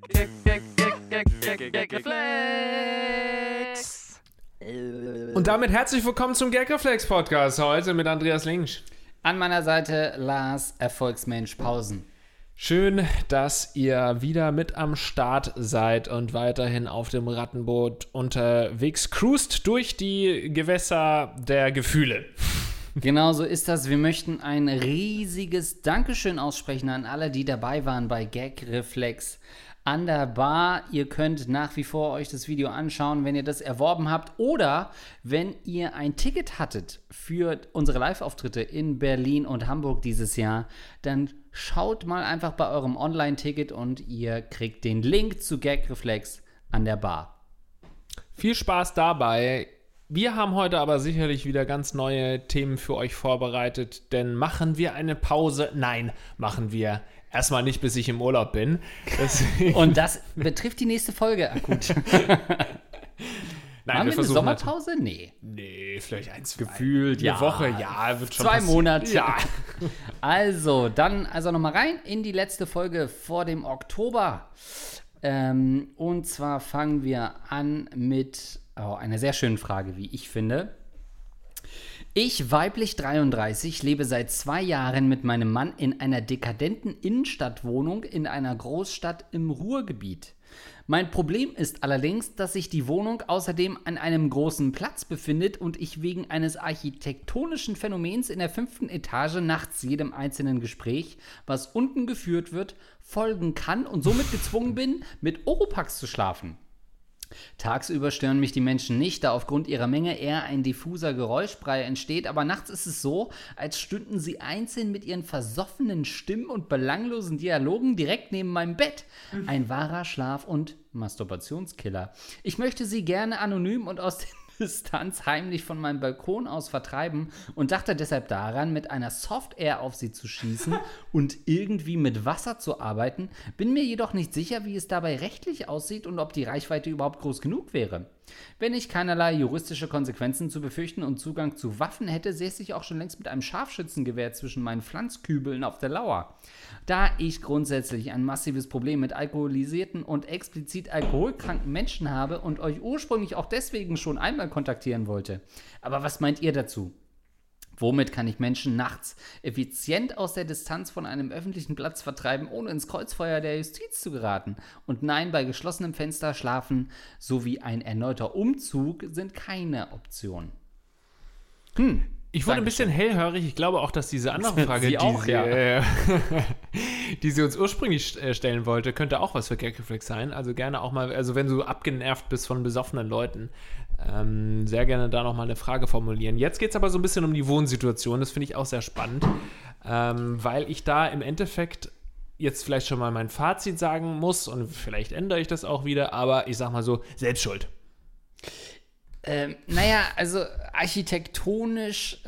Gag Reflex. Und damit herzlich willkommen zum Gag Reflex Podcast heute mit Andreas Lynch. An meiner Seite Lars Erfolgsmensch Pausen. Schön, dass ihr wieder mit am Start seid und weiterhin auf dem Rattenboot unterwegs cruist durch die Gewässer der Gefühle. Genau so ist das. Wir möchten ein riesiges Dankeschön aussprechen an alle, die dabei waren bei Gag Reflex an der Bar. Ihr könnt nach wie vor euch das Video anschauen, wenn ihr das erworben habt oder wenn ihr ein Ticket hattet für unsere Live-Auftritte in Berlin und Hamburg dieses Jahr, dann schaut mal einfach bei eurem Online-Ticket und ihr kriegt den Link zu Gag Reflex an der Bar. Viel Spaß dabei. Wir haben heute aber sicherlich wieder ganz neue Themen für euch vorbereitet, denn machen wir eine Pause? Nein, machen wir erstmal nicht, bis ich im Urlaub bin. Und das betrifft die nächste Folge akut. Nein, haben wir eine Sommerpause? Halt. Nee, vielleicht eins gefühlt, ja, eine Woche, ja, wird schon 2 passieren. Monate. Ja. Also, dann nochmal rein in die letzte Folge vor dem Oktober. Und zwar fangen wir an mit einer sehr schönen Frage, wie ich finde. Ich, weiblich 33, lebe seit 2 Jahren mit meinem Mann in einer dekadenten Innenstadtwohnung in einer Großstadt im Ruhrgebiet. Mein Problem ist allerdings, dass sich die Wohnung außerdem an einem großen Platz befindet und ich wegen eines architektonischen Phänomens in der 5. Etage nachts jedem einzelnen Gespräch, was unten geführt wird, folgen kann und somit gezwungen bin, mit Oropax zu schlafen. Tagsüber stören mich die Menschen nicht, da aufgrund ihrer Menge eher ein diffuser Geräuschbrei entsteht, aber nachts ist es so, als stünden sie einzeln mit ihren versoffenen Stimmen und belanglosen Dialogen direkt neben meinem Bett. Ein wahrer Schlaf- und Masturbationskiller. Ich möchte sie gerne anonym und aus der Distanz heimlich von meinem Balkon aus vertreiben und dachte deshalb daran, mit einer Soft-Air auf sie zu schießen und irgendwie mit Wasser zu arbeiten, bin mir jedoch nicht sicher, wie es dabei rechtlich aussieht und ob die Reichweite überhaupt groß genug wäre. Wenn ich keinerlei juristische Konsequenzen zu befürchten und Zugang zu Waffen hätte, säße ich auch schon längst mit einem Scharfschützengewehr zwischen meinen Pflanzkübeln auf der Lauer. Da ich grundsätzlich ein massives Problem mit alkoholisierten und explizit alkoholkranken Menschen habe und euch ursprünglich auch deswegen schon einmal kontaktieren wollte. Aber was meint ihr dazu? Womit kann ich Menschen nachts effizient aus der Distanz von einem öffentlichen Platz vertreiben, ohne ins Kreuzfeuer der Justiz zu geraten? Und nein, bei geschlossenem Fenster schlafen sowie ein erneuter Umzug sind keine Option. Ich wurde ein bisschen hellhörig. Ich glaube auch, dass diese andere Frage, die sie uns ursprünglich stellen wollte, könnte auch was für Gag Reflex sein. Also gerne auch mal, also wenn du abgenervt bist von besoffenen Leuten, sehr gerne da nochmal eine Frage formulieren. Jetzt geht es aber so ein bisschen um die Wohnsituation. Das finde ich auch sehr spannend, weil ich da im Endeffekt jetzt vielleicht schon mal mein Fazit sagen muss und vielleicht ändere ich das auch wieder, aber ich sag mal so, Selbstschuld. Also architektonisch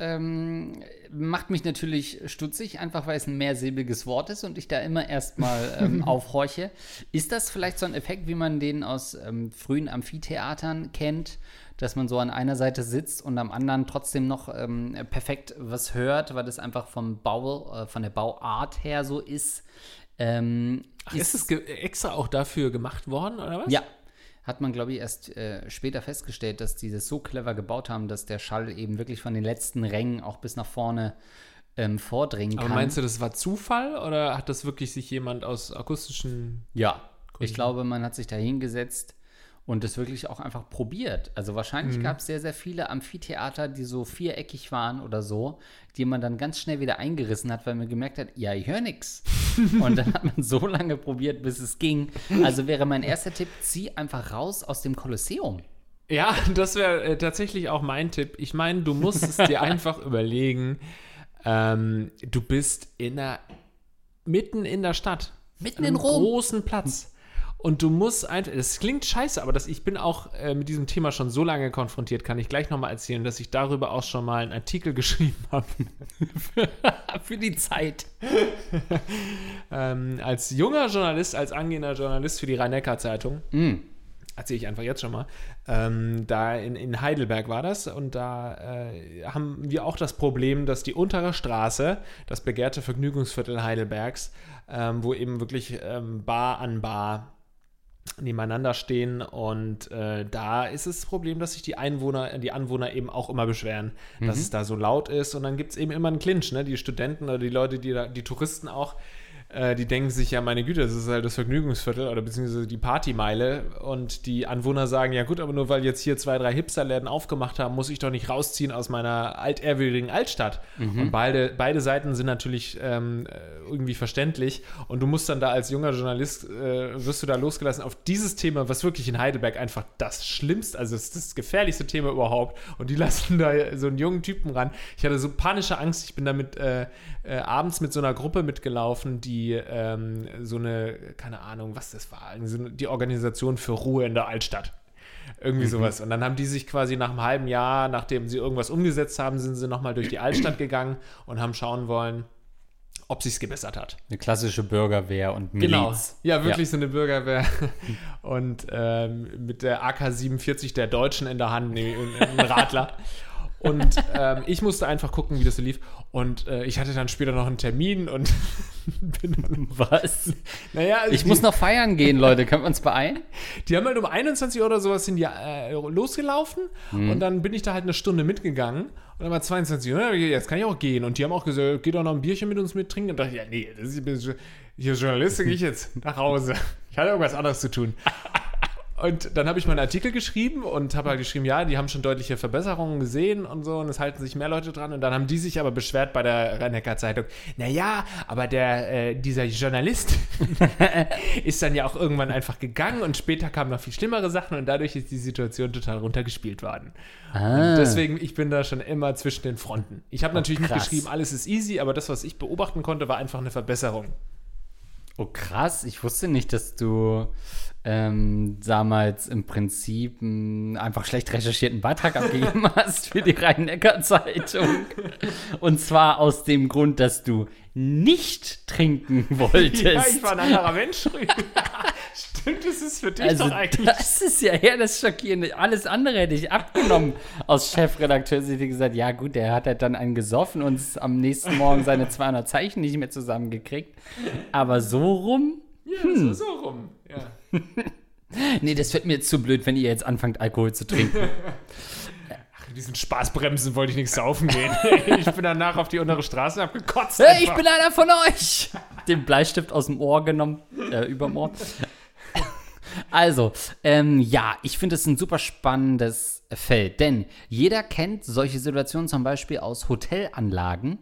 macht mich natürlich stutzig, einfach weil es ein mehrsilbiges Wort ist und ich da immer erstmal aufhorche. Ist das vielleicht so ein Effekt, wie man den aus frühen Amphitheatern kennt, dass man so an einer Seite sitzt und am anderen trotzdem noch perfekt was hört, weil das einfach vom Bau, von der Bauart her so ist? Ist es extra auch dafür gemacht worden, oder was? Ja. Hat man, glaube ich, erst später festgestellt, dass die das so clever gebaut haben, dass der Schall eben wirklich von den letzten Rängen auch bis nach vorne vordringen kann. Aber meinst du, das war Zufall oder hat das wirklich sich jemand aus akustischen... Ja, ich glaube, man hat sich da hingesetzt und das wirklich auch einfach probiert. Also wahrscheinlich gab es sehr, sehr viele Amphitheater, die so viereckig waren oder so, die man dann ganz schnell wieder eingerissen hat, weil man gemerkt hat, ja, ich höre nichts. Und dann hat man so lange probiert, bis es ging. Also wäre mein erster Tipp, zieh einfach raus aus dem Kolosseum. Ja, das wäre tatsächlich auch mein Tipp. Ich meine, du musst es dir einfach überlegen, du bist mitten in der Stadt. Mitten in Rom. Einem großen Platz. Und du musst einfach, das klingt scheiße, aber ich bin auch mit diesem Thema schon so lange konfrontiert, kann ich gleich nochmal erzählen, dass ich darüber auch schon mal einen Artikel geschrieben habe. Für die Zeit. Als junger Journalist, als angehender Journalist für die Rhein-Neckar-Zeitung, erzähle ich einfach jetzt schon mal, da in Heidelberg war das und da haben wir auch das Problem, dass die untere Straße, das begehrte Vergnügungsviertel Heidelbergs, wo eben wirklich Bar an Bar nebeneinander stehen, und da ist es das Problem, dass sich die Anwohner eben auch immer beschweren, dass es da so laut ist, und dann gibt es eben immer einen Clinch, ne? Die Studenten oder die Leute, die Touristen auch, die denken sich, ja meine Güte, das ist halt das Vergnügungsviertel oder beziehungsweise die Partymeile, und die Anwohner sagen, ja gut, aber nur weil jetzt hier 2, 3 Hipsterläden aufgemacht haben, muss ich doch nicht rausziehen aus meiner altehrwürdigen Altstadt. Mhm. Und beide Seiten sind natürlich irgendwie verständlich, und du musst dann da als junger Journalist, wirst du da losgelassen auf dieses Thema, was wirklich in Heidelberg einfach das Schlimmste, also das gefährlichste Thema überhaupt, und die lassen da so einen jungen Typen ran. Ich hatte so panische Angst, ich bin da abends mit so einer Gruppe mitgelaufen, die so eine, keine Ahnung, was das war, die Organisation für Ruhe in der Altstadt. Irgendwie sowas. Und dann haben die sich quasi nach einem halben Jahr, nachdem sie irgendwas umgesetzt haben, sind sie nochmal durch die Altstadt gegangen und haben schauen wollen, ob sich's gebessert hat. Eine klassische Bürgerwehr und Miliz. Genau, ja, wirklich so eine Bürgerwehr. Und mit der AK-47 der Deutschen in der Hand, ein Radler. Und ich musste einfach gucken, wie das so lief. Und ich hatte dann später noch einen Termin und bin dann was? Naja, also ich muss noch feiern gehen, Leute. Können wir uns beeilen? Die haben halt um 21 Uhr oder sowas sind die, losgelaufen. Und dann bin ich da halt eine Stunde mitgegangen. Und dann war 22 Uhr, jetzt kann ich auch gehen. Und die haben auch gesagt, geh doch noch ein Bierchen mit uns mittrinken. Und dachte ich, ja nee, das ist hier Journalist, gehe ich jetzt nach Hause. Ich hatte irgendwas anderes zu tun. Und dann habe ich meinen Artikel geschrieben und habe halt geschrieben, ja, die haben schon deutliche Verbesserungen gesehen und so, und es halten sich mehr Leute dran. Und dann haben die sich aber beschwert bei der Rhein-Neckar-Zeitung. Naja, aber dieser Journalist ist dann ja auch irgendwann einfach gegangen, und später kamen noch viel schlimmere Sachen, und dadurch ist die Situation total runtergespielt worden. Und deswegen, ich bin da schon immer zwischen den Fronten. Ich habe natürlich nicht geschrieben, alles ist easy, aber das, was ich beobachten konnte, war einfach eine Verbesserung. Oh krass, ich wusste nicht, dass du damals im Prinzip einfach schlecht recherchierten Beitrag abgegeben hast für die Rhein-Neckar-Zeitung. Und zwar aus dem Grund, dass du nicht trinken wolltest. Ja, ich war ein anderer Mensch. Stimmt, das ist für dich also doch eigentlich. Das ist ja das Schockierende. Alles andere hätte ich abgenommen aus Chefredakteur. Sie hätte gesagt, ja gut, der hat halt dann einen gesoffen und am nächsten Morgen seine 200 Zeichen nicht mehr zusammengekriegt. Aber so rum? Ja, so rum, ja. Nee, das wird mir jetzt zu blöd, wenn ihr jetzt anfangt, Alkohol zu trinken. Ach, diesen Spaßbremsen wollte ich nicht saufen gehen. Ich bin danach auf die untere Straße und hab gekotzt. Hey, ich bin einer von euch! Den Bleistift aus dem Ohr genommen, überm Ohr. Also, ja, ich finde es ein super spannendes Feld, denn jeder kennt solche Situationen zum Beispiel aus Hotelanlagen,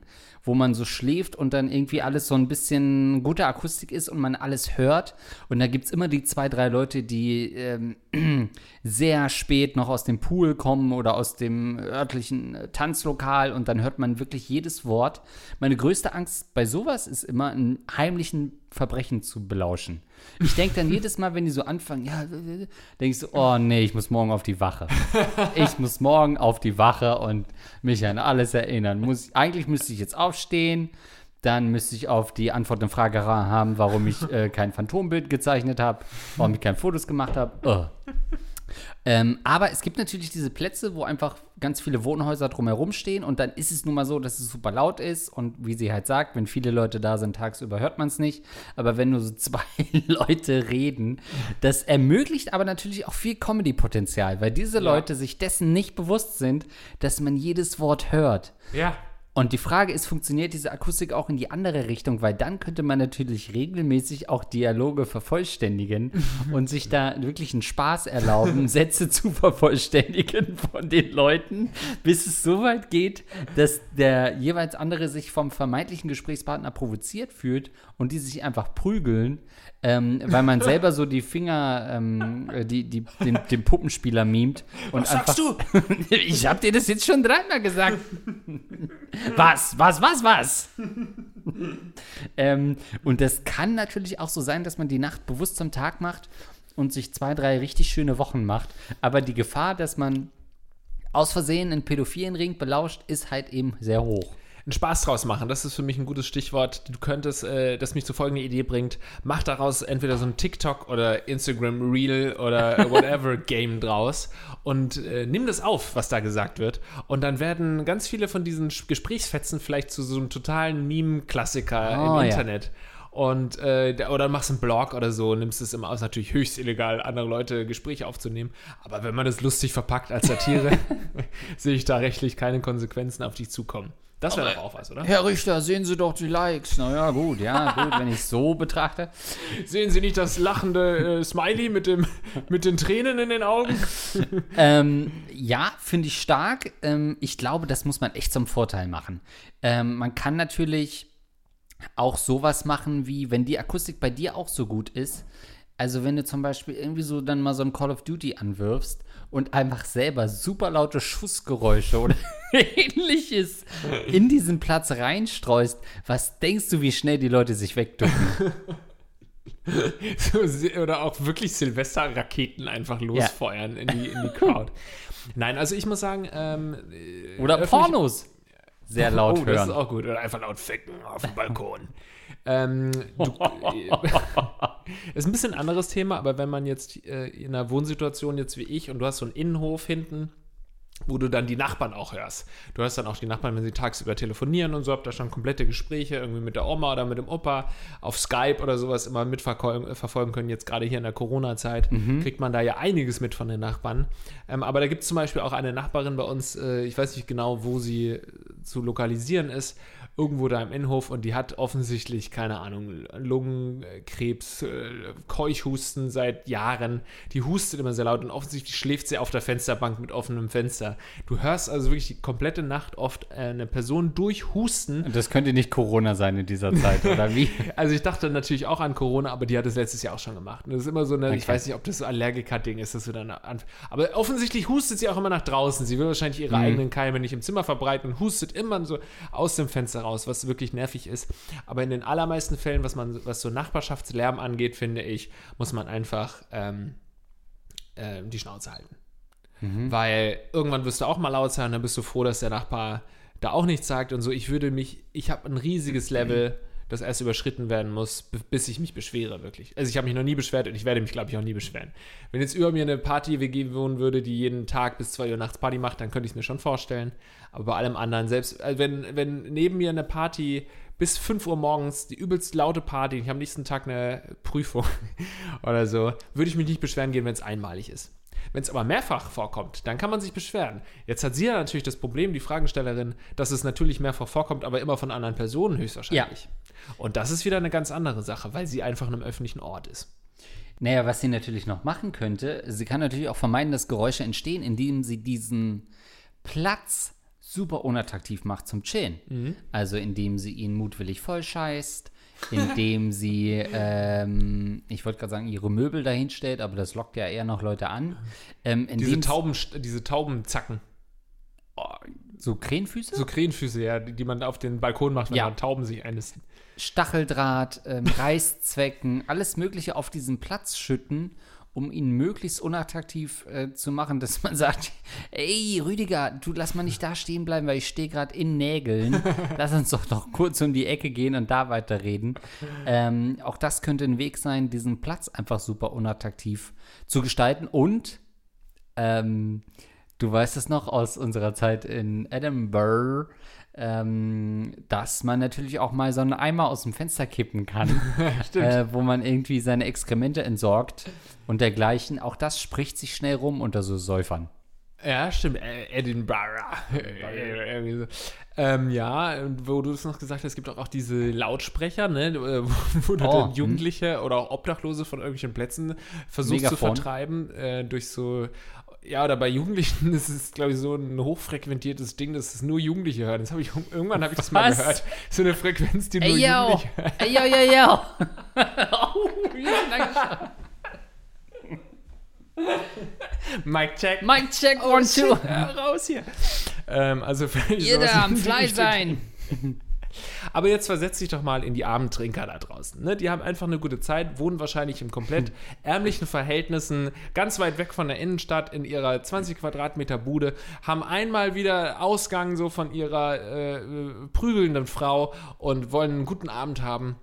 wo man so schläft und dann irgendwie alles so ein bisschen gute Akustik ist und man alles hört. Und da gibt es immer die 2, 3 Leute, die sehr spät noch aus dem Pool kommen oder aus dem örtlichen Tanzlokal, und dann hört man wirklich jedes Wort. Meine größte Angst bei sowas ist immer, einen heimlichen Verbrechen zu belauschen. Ich denke dann jedes Mal, wenn die so anfangen, ja, denke ich so, oh nee, ich muss morgen auf die Wache. Ich muss morgen auf die Wache und mich an alles erinnern. Eigentlich müsste ich jetzt aufstehen, dann müsste ich auf die Antwort und Frage haben, warum ich kein Phantombild gezeichnet habe, warum ich keine Fotos gemacht habe. Aber es gibt natürlich diese Plätze, wo einfach ganz viele Wohnhäuser drumherum stehen, und dann ist es nun mal so, dass es super laut ist, und wie sie halt sagt, wenn viele Leute da sind, tagsüber hört man es nicht, aber wenn nur so 2 Leute reden, das ermöglicht aber natürlich auch viel Comedy-Potenzial, weil diese Leute sich dessen nicht bewusst sind, dass man jedes Wort hört. Ja. Und die Frage ist, funktioniert diese Akustik auch in die andere Richtung? Weil dann könnte man natürlich regelmäßig auch Dialoge vervollständigen und sich da wirklich einen Spaß erlauben, Sätze zu vervollständigen von den Leuten, bis es so weit geht, dass der jeweils andere sich vom vermeintlichen Gesprächspartner provoziert fühlt und die sich einfach prügeln, weil man selber so die Finger, den Puppenspieler mimt. Und was einfach, sagst du? Ich hab dir das jetzt schon 3 Mal gesagt. Was? Und das kann natürlich auch so sein, dass man die Nacht bewusst zum Tag macht und sich 2, 3 richtig schöne Wochen macht. Aber die Gefahr, dass man aus Versehen einen pädophilen Ring belauscht, ist halt eben sehr hoch. Einen Spaß draus machen, das ist für mich ein gutes Stichwort. Du könntest, das mich zu folgender Idee bringt, mach daraus entweder so ein TikTok oder Instagram Reel oder whatever Game draus und nimm das auf, was da gesagt wird, und dann werden ganz viele von diesen Gesprächsfetzen vielleicht zu so einem totalen Meme-Klassiker im Internet. und oder machst einen Blog oder so, nimmst es immer aus, natürlich höchst illegal, andere Leute Gespräche aufzunehmen, aber wenn man das lustig verpackt als Satire, sehe ich da rechtlich keine Konsequenzen auf dich zukommen. Das wäre doch auch was, oder? Herr Richter, sehen Sie doch die Likes. Naja, gut, wenn ich es so betrachte. Sehen Sie nicht das lachende Smiley mit den Tränen in den Augen? Ja, finde ich stark. Ich glaube, das muss man echt zum Vorteil machen. Man kann natürlich auch sowas machen wie, wenn die Akustik bei dir auch so gut ist, also wenn du zum Beispiel irgendwie so dann mal so ein Call of Duty anwirfst und einfach selber super laute Schussgeräusche oder ähnliches in diesen Platz reinstreust, was denkst du, wie schnell die Leute sich wegducken? Oder auch wirklich Silvester-Raketen einfach losfeuern in die Crowd. Nein, also ich muss sagen... oder Pornos sehr laut hören. Das ist auch gut. Oder einfach laut ficken auf dem Balkon. Ist ein bisschen anderes Thema, aber wenn man jetzt in einer Wohnsituation jetzt wie ich und du hast so einen Innenhof hinten, wo du dann die Nachbarn auch hörst. Du hörst dann auch die Nachbarn, wenn sie tagsüber telefonieren und so, habt da schon komplette Gespräche irgendwie mit der Oma oder mit dem Opa auf Skype oder sowas immer mitverfolgen können. Jetzt gerade hier in der Corona-Zeit kriegt man da ja einiges mit von den Nachbarn. Aber da gibt es zum Beispiel auch eine Nachbarin bei uns, ich weiß nicht genau, wo sie zu lokalisieren ist, irgendwo da im Innenhof, und die hat offensichtlich, keine Ahnung, Lungenkrebs, Keuchhusten seit Jahren. Die hustet immer sehr laut und offensichtlich schläft sie auf der Fensterbank mit offenem Fenster. Du hörst also wirklich die komplette Nacht oft eine Person durchhusten. Das könnte nicht Corona sein in dieser Zeit, oder wie? Also ich dachte natürlich auch an Corona, aber die hat es letztes Jahr auch schon gemacht. Und das ist immer so eine, okay. Ich weiß nicht, ob das so ein Allergiker-Ding ist, dass du dann aber offensichtlich hustet sie auch immer nach draußen. Sie will wahrscheinlich ihre eigenen Keime nicht im Zimmer verbreiten und hustet immer so aus dem Fenster raus, was wirklich nervig ist. Aber in den allermeisten Fällen, was so Nachbarschaftslärm angeht, finde ich, muss man einfach die Schnauze halten. Weil irgendwann wirst du auch mal laut sein, dann bist du froh, dass der Nachbar da auch nichts sagt und so. Ich habe ein riesiges Level, das erst überschritten werden muss, bis ich mich beschwere, wirklich. Also ich habe mich noch nie beschwert und ich werde mich, glaube ich, auch nie beschweren. Wenn jetzt über mir eine Party-WG wohnen würde, die jeden Tag bis 2 Uhr nachts Party macht, dann könnte ich es mir schon vorstellen. Aber bei allem anderen, selbst wenn neben mir eine Party bis 5 Uhr morgens, die übelst laute Party, ich habe am nächsten Tag eine Prüfung oder so, würde ich mich nicht beschweren gehen, wenn es einmalig ist. Wenn es aber mehrfach vorkommt, dann kann man sich beschweren. Jetzt hat sie ja natürlich das Problem, die Fragestellerin, dass es natürlich mehrfach vorkommt, aber immer von anderen Personen höchstwahrscheinlich. Ja. Und das ist wieder eine ganz andere Sache, weil sie einfach in einem öffentlichen Ort ist. Naja, was sie natürlich noch machen könnte, sie kann natürlich auch vermeiden, dass Geräusche entstehen, indem sie diesen Platz super unattraktiv macht zum Chillen. Also indem sie ihn mutwillig vollscheißt, indem sie, ich wollte gerade sagen, ihre Möbel dahinstellt, aber das lockt ja eher noch Leute an. Diese Taubenzacken. Oh, so Krähenfüße? So Krähenfüße, ja, die man auf den Balkon macht, wenn man Tauben sich einnisten. Stacheldraht, Reißzwecken, alles Mögliche auf diesen Platz schütten, um ihn möglichst unattraktiv zu machen, dass man sagt, ey Rüdiger, du lass mal nicht da stehen bleiben, weil ich stehe gerade in Nägeln. Lass uns doch noch kurz um die Ecke gehen und da weiterreden. Auch das könnte ein Weg sein, diesen Platz einfach super unattraktiv zu gestalten. Und du weißt es noch aus unserer Zeit in Edinburgh, dass man natürlich auch mal so einen Eimer aus dem Fenster kippen kann, wo man irgendwie seine Exkremente entsorgt und dergleichen. Auch das spricht sich schnell rum unter so Säufern. Ja, stimmt. Edinburgh. Ja, wo du es noch gesagt hast, es gibt auch diese Lautsprecher, ne, wo dann Jugendliche oder auch Obdachlose von irgendwelchen Plätzen versucht Megafon zu vertreiben durch so... Ja, oder bei Jugendlichen ist es, glaube ich, so ein hochfrequentiertes Ding, dass es nur Jugendliche hören. Irgendwann habe ich das mal gehört. So eine Frequenz, die nur Jugendliche hören. Mic check. Mic check, 1, 2. Raus hier. Also jeder am Fleisch sein. Aber jetzt versetz dich doch mal in die armen Trinker da draußen. Ne? Die haben einfach eine gute Zeit, wohnen wahrscheinlich in komplett ärmlichen Verhältnissen, ganz weit weg von der Innenstadt, in ihrer 20 Quadratmeter Bude, haben einmal wieder Ausgang so von ihrer prügelnden Frau und wollen einen guten Abend haben.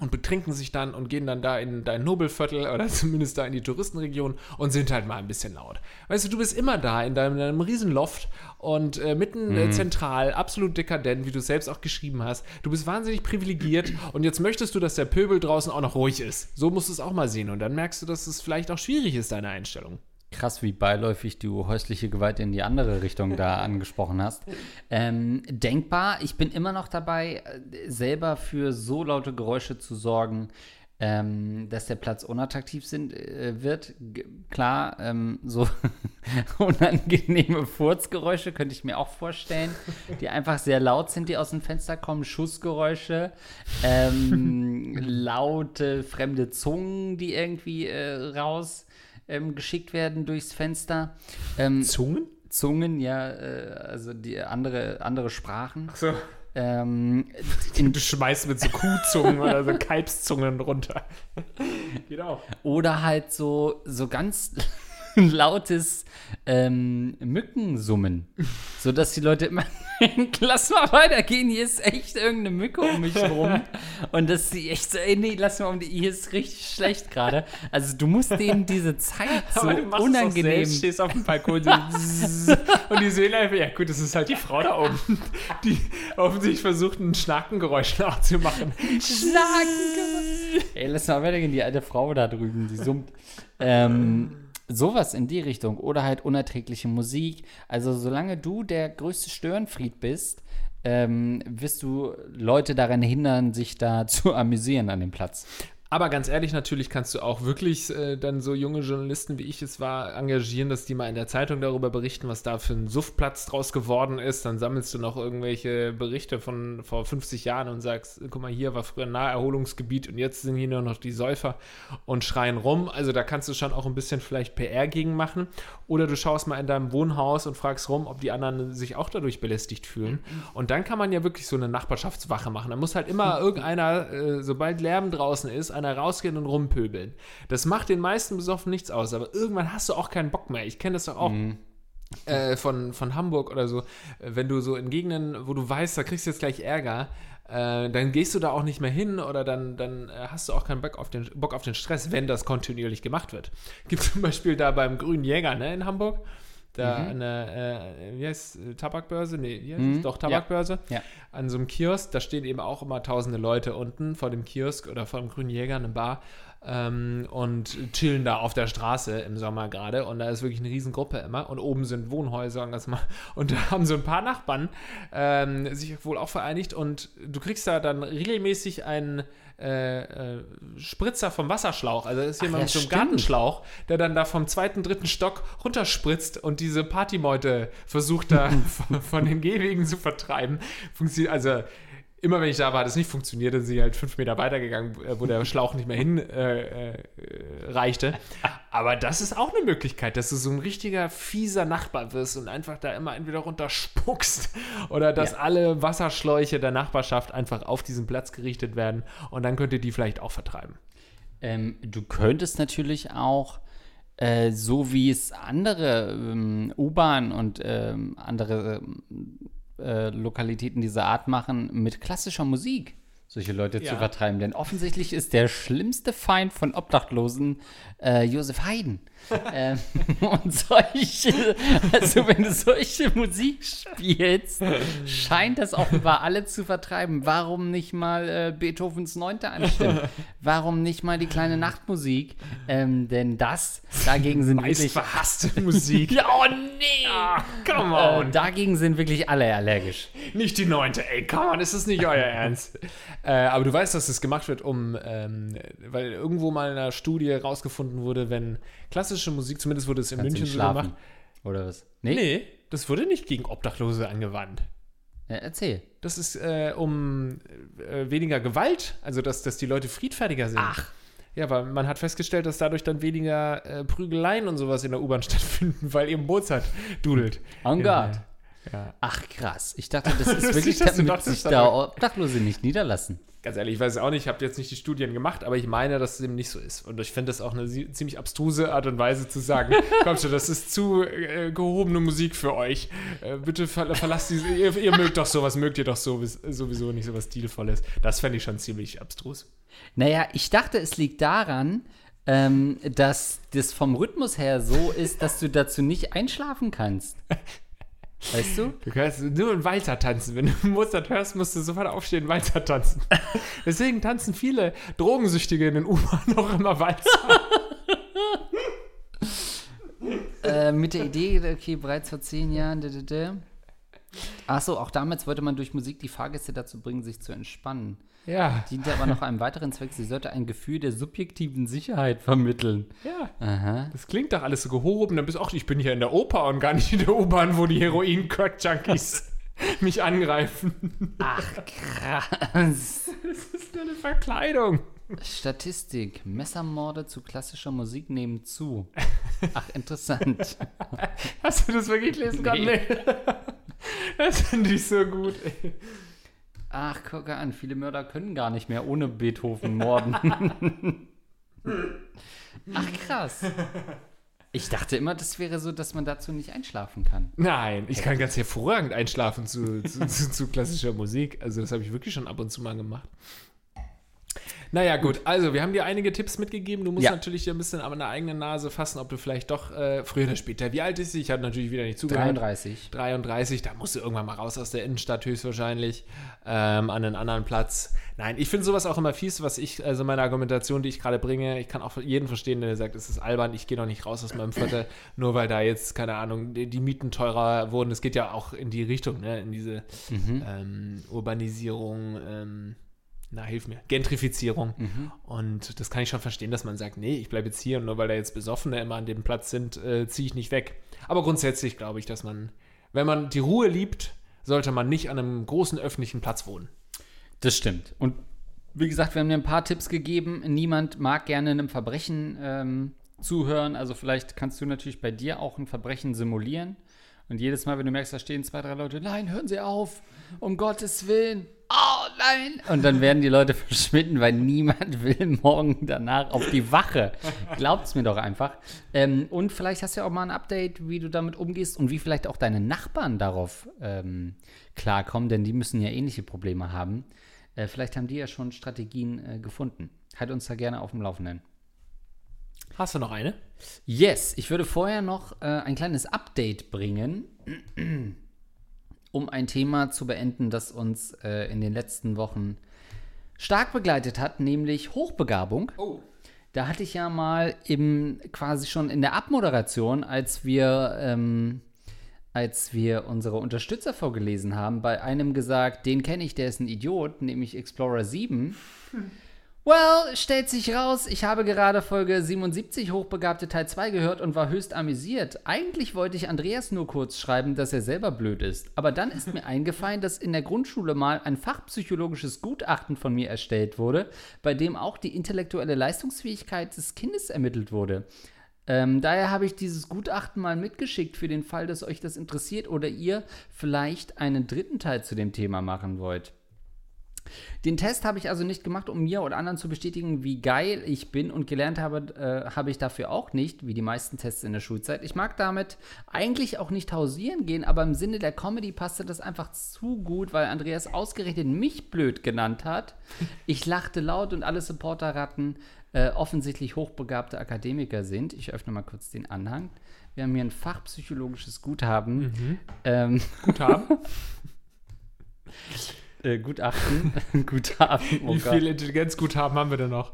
und betrinken sich dann und gehen dann da in dein Nobelviertel oder zumindest da in die Touristenregion und sind halt mal ein bisschen laut. Weißt du, du bist immer da in deinem Riesenloft und mitten zentral, absolut dekadent, wie du es selbst auch geschrieben hast. Du bist wahnsinnig privilegiert und jetzt möchtest du, dass der Pöbel draußen auch noch ruhig ist. So musst du es auch mal sehen und dann merkst du, dass es vielleicht auch schwierig ist, deine Einstellung. Krass, wie beiläufig du häusliche Gewalt in die andere Richtung da angesprochen hast. Denkbar, ich bin immer noch dabei, selber für so laute Geräusche zu sorgen, dass der Platz unattraktiv wird. Klar, so unangenehme Furzgeräusche könnte ich mir auch vorstellen, die einfach sehr laut sind, die aus dem Fenster kommen, Schussgeräusche, laute fremde Zungen, die irgendwie raus geschickt werden durchs Fenster. Zungen? Zungen, ja, also die andere Sprachen. Ach so. Du schmeißt mit so Kuhzungen oder so Kalbszungen runter. Geht auch. Oder halt so ganz lautes Mückensummen, sodass die Leute immer lass mal weitergehen, hier ist echt irgendeine Mücke um mich rum und dass sie echt so, nee, lass mal hier ist richtig schlecht gerade. Also du musst denen diese Zeit so unangenehm. Du stehst auf dem Balkon und die sehen einfach, ja gut, das ist halt die Frau da oben, die offensichtlich versucht, ein Schnakengeräusch nachzumachen. Schnakengeräusch. Ey, lass mal weitergehen, die alte Frau da drüben, die summt. Sowas in die Richtung oder halt unerträgliche Musik. Also solange du der größte Störenfried bist, wirst du Leute daran hindern, sich da zu amüsieren an dem Platz. Aber ganz ehrlich, natürlich kannst du auch wirklich dann so junge Journalisten, wie ich es war, engagieren, dass die mal in der Zeitung darüber berichten, was da für ein Suffplatz draus geworden ist. Dann sammelst du noch irgendwelche Berichte von vor 50 Jahren und sagst, guck mal, hier war früher ein Naherholungsgebiet und jetzt sind hier nur noch die Säufer und schreien rum. Also da kannst du schon auch ein bisschen vielleicht PR gegen machen. Oder du schaust mal in deinem Wohnhaus und fragst rum, ob die anderen sich auch dadurch belästigt fühlen. Und dann kann man ja wirklich so eine Nachbarschaftswache machen. Da muss halt immer irgendeiner, sobald Lärm draußen ist, rausgehen und rumpöbeln. Das macht den meisten besoffen nichts aus, aber irgendwann hast du auch keinen Bock mehr. Ich kenne das doch auch von Hamburg oder so. Wenn du so in Gegenden, wo du weißt, da kriegst du jetzt gleich Ärger, dann gehst du da auch nicht mehr hin oder dann hast du auch keinen Bock auf den Stress, wenn das kontinuierlich gemacht wird. Gibt zum Beispiel da beim Grünen Jäger, ne, in Hamburg, da eine, wie heißt es, Tabakbörse? Nee, wie heißt es? Doch, Tabakbörse. Ja. An so einem Kiosk, da stehen eben auch immer tausende Leute unten vor dem Kiosk oder vor dem Grünen Jäger in einer Bar und chillen da auf der Straße im Sommer gerade und da ist wirklich eine Riesengruppe immer und oben sind Wohnhäuser und da haben so ein paar Nachbarn sich wohl auch vereinigt und du kriegst da dann regelmäßig einen Spritzer vom Wasserschlauch. Also ist jemand mit so einem Gartenschlauch, der dann da vom 2., 3. Stock runterspritzt und diese Partymeute versucht da von den Gehwegen zu vertreiben. Funktioniert, also immer wenn ich da war, hat es nicht funktioniert, dann sind sie halt 5 Meter weitergegangen, wo der Schlauch nicht mehr hin reichte. Aber das ist auch eine Möglichkeit, dass du so ein richtiger, fieser Nachbar wirst und einfach da immer entweder runterspuckst oder dass alle Wasserschläuche der Nachbarschaft einfach auf diesen Platz gerichtet werden und dann könnt ihr die vielleicht auch vertreiben. Du könntest natürlich auch so wie es andere U-Bahn und andere Lokalitäten dieser Art machen, mit klassischer Musik solche Leute zu vertreiben. Denn offensichtlich ist der schlimmste Feind von Obdachlosen Josef Haydn. Und wenn du solche Musik spielst, scheint das offenbar alle zu vertreiben. Warum nicht mal Beethovens 9. anstimmen? Warum nicht mal die kleine Nachtmusik? Denn das, dagegen sind meist wirklich verhasste Musik. Oh nee! Ah, come on! Dagegen sind wirklich alle allergisch. Nicht die 9. Ey, come on, ist das nicht euer Ernst? Aber du weißt, dass das gemacht wird, weil irgendwo mal in einer Studie rausgefunden wurde, wenn klassische Musik, zumindest wurde es in München so gemacht. Oder was? Nee, das wurde nicht gegen Obdachlose angewandt. Ja, erzähl. Das ist weniger Gewalt, also dass die Leute friedfertiger sind. Ach. Ja, weil man hat festgestellt, dass dadurch dann weniger Prügeleien und sowas in der U-Bahn stattfinden, weil eben Mozart dudelt. En garde. Ja. Ach krass, ich dachte, das ist wirklich, damit sich da Obdachlose nicht niederlassen. Ganz ehrlich, ich weiß es auch nicht, ich habe jetzt nicht die Studien gemacht, aber ich meine, dass es eben nicht so ist. Und ich finde das auch eine ziemlich abstruse Art und Weise zu sagen, komm schon, das ist zu gehobene Musik für euch. Bitte verlasst diese, ihr mögt doch sowas, mögt ihr doch sowieso nicht, sowas Stilvolles. Das fände ich schon ziemlich abstrus. Naja, ich dachte, es liegt daran, dass das vom Rhythmus her so ist, dass du dazu nicht einschlafen kannst. Weißt du? Du kannst nur einen Walzer tanzen. Wenn du Mozart hörst, musst du sofort aufstehen und Walzer tanzen. Deswegen tanzen viele Drogensüchtige in den U-Bahn noch immer Walzer. Mit der Idee, okay, bereits vor 10 Jahren. Achso, auch damals wollte man durch Musik die Fahrgäste dazu bringen, sich zu entspannen. Ja. Diente aber noch einem weiteren Zweck, sie sollte ein Gefühl der subjektiven Sicherheit vermitteln. Ja. Aha. Das klingt doch alles so gehoben, dann bist du auch, ich bin hier in der Oper und gar nicht in der U-Bahn, wo die Heroin-Crack-Junkies mich angreifen. Ach, krass. Das ist nur eine Verkleidung. Statistik. Messermorde zu klassischer Musik nehmen zu. Ach, interessant. Hast du das wirklich lesen können? Nee. Das finde ich so gut, ey. Ach, guck an, viele Mörder können gar nicht mehr ohne Beethoven morden. Ach, krass. Ich dachte immer, das wäre so, dass man dazu nicht einschlafen kann. Nein, ich kann ganz hervorragend einschlafen zu klassischer Musik. Also das habe ich wirklich schon ab und zu mal gemacht. Naja, gut. Also, wir haben dir einige Tipps mitgegeben. Du musst natürlich dir ein bisschen an der eigenen Nase fassen, ob du vielleicht doch früher oder später, wie alt ist sie? Ich habe natürlich wieder nicht zugehört. 33, da musst du irgendwann mal raus aus der Innenstadt höchstwahrscheinlich, an einen anderen Platz. Nein, ich finde sowas auch immer fies, also meine Argumentation, die ich gerade bringe, ich kann auch jeden verstehen, der sagt, es ist albern, ich gehe doch nicht raus aus meinem Viertel, nur weil da jetzt, keine Ahnung, die Mieten teurer wurden. Es geht ja auch in die Richtung, ne? In diese Urbanisierung, Gentrifizierung. Mhm. Und das kann ich schon verstehen, dass man sagt, nee, ich bleibe jetzt hier und nur weil da jetzt Besoffene immer an dem Platz sind, ziehe ich nicht weg. Aber grundsätzlich glaube ich, dass man, wenn man die Ruhe liebt, sollte man nicht an einem großen öffentlichen Platz wohnen. Das stimmt. Und wie gesagt, wir haben dir ein paar Tipps gegeben. Niemand mag gerne einem Verbrechen zuhören. Also vielleicht kannst du natürlich bei dir auch ein Verbrechen simulieren. Und jedes Mal, wenn du merkst, da stehen 2, 3 Leute, nein, hören Sie auf, um Gottes Willen. Oh nein! Und dann werden die Leute verschwinden, weil niemand will morgen danach auf die Wache. Glaubt's mir doch einfach. Und vielleicht hast du ja auch mal ein Update, wie du damit umgehst und wie vielleicht auch deine Nachbarn darauf klarkommen, denn die müssen ja ähnliche Probleme haben. Vielleicht haben die ja schon Strategien gefunden. Halt uns da gerne auf dem Laufenden. Hast du noch eine? Yes, ich würde vorher noch ein kleines Update bringen, um ein Thema zu beenden, das uns in den letzten Wochen stark begleitet hat, nämlich Hochbegabung. Oh. Da hatte ich ja mal quasi schon in der Abmoderation, als wir unsere Unterstützer vorgelesen haben, bei einem gesagt, den kenne ich, der ist ein Idiot, nämlich Explorer 7. Well, stellt sich raus, ich habe gerade Folge 77 Hochbegabte Teil 2 gehört und war höchst amüsiert. Eigentlich wollte ich Andreas nur kurz schreiben, dass er selber blöd ist. Aber dann ist mir eingefallen, dass in der Grundschule mal ein fachpsychologisches Gutachten von mir erstellt wurde, bei dem auch die intellektuelle Leistungsfähigkeit des Kindes ermittelt wurde. Daher habe ich dieses Gutachten mal mitgeschickt für den Fall, dass euch das interessiert oder ihr vielleicht einen dritten Teil zu dem Thema machen wollt. Den Test habe ich also nicht gemacht, um mir oder anderen zu bestätigen, wie geil ich bin und gelernt habe, habe ich dafür auch nicht, wie die meisten Tests in der Schulzeit. Ich mag damit eigentlich auch nicht hausieren gehen, aber im Sinne der Comedy passte das einfach zu gut, weil Andreas ausgerechnet mich blöd genannt hat. Ich lachte laut und alle Supporter-Ratten offensichtlich hochbegabte Akademiker sind. Ich öffne mal kurz den Anhang. Wir haben hier ein fachpsychologisches Gutachten. Guthaben. Oh, wie viel Intelligenzguthaben haben wir denn noch?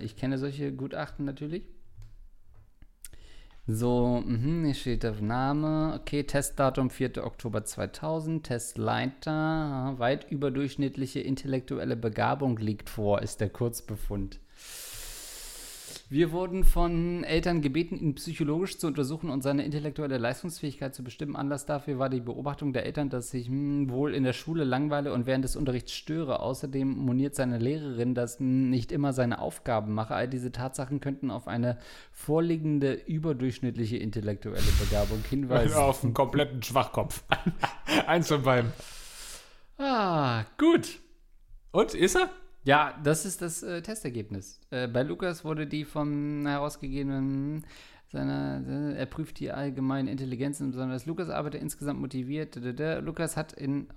Ich kenne solche Gutachten natürlich. So, hier steht der Name. Okay, Testdatum 4. Oktober 2000. Testleiter. Weit überdurchschnittliche intellektuelle Begabung liegt vor, ist der Kurzbefund. Wir wurden von Eltern gebeten, ihn psychologisch zu untersuchen und seine intellektuelle Leistungsfähigkeit zu bestimmen. Anlass dafür war die Beobachtung der Eltern, dass ich wohl in der Schule langweile und während des Unterrichts störe. Außerdem moniert seine Lehrerin, dass nicht immer seine Aufgaben mache. All diese Tatsachen könnten auf eine vorliegende überdurchschnittliche intellektuelle Begabung hinweisen. Auf einen kompletten Schwachkopf. Eins von beiden. Ah, gut. Und, ist er? Ja, das ist das Testergebnis. Bei Lukas wurde die vom herausgegebenen er prüft die allgemeine Intelligenz, besonders Lukas arbeitet insgesamt motiviert. Lukas hat in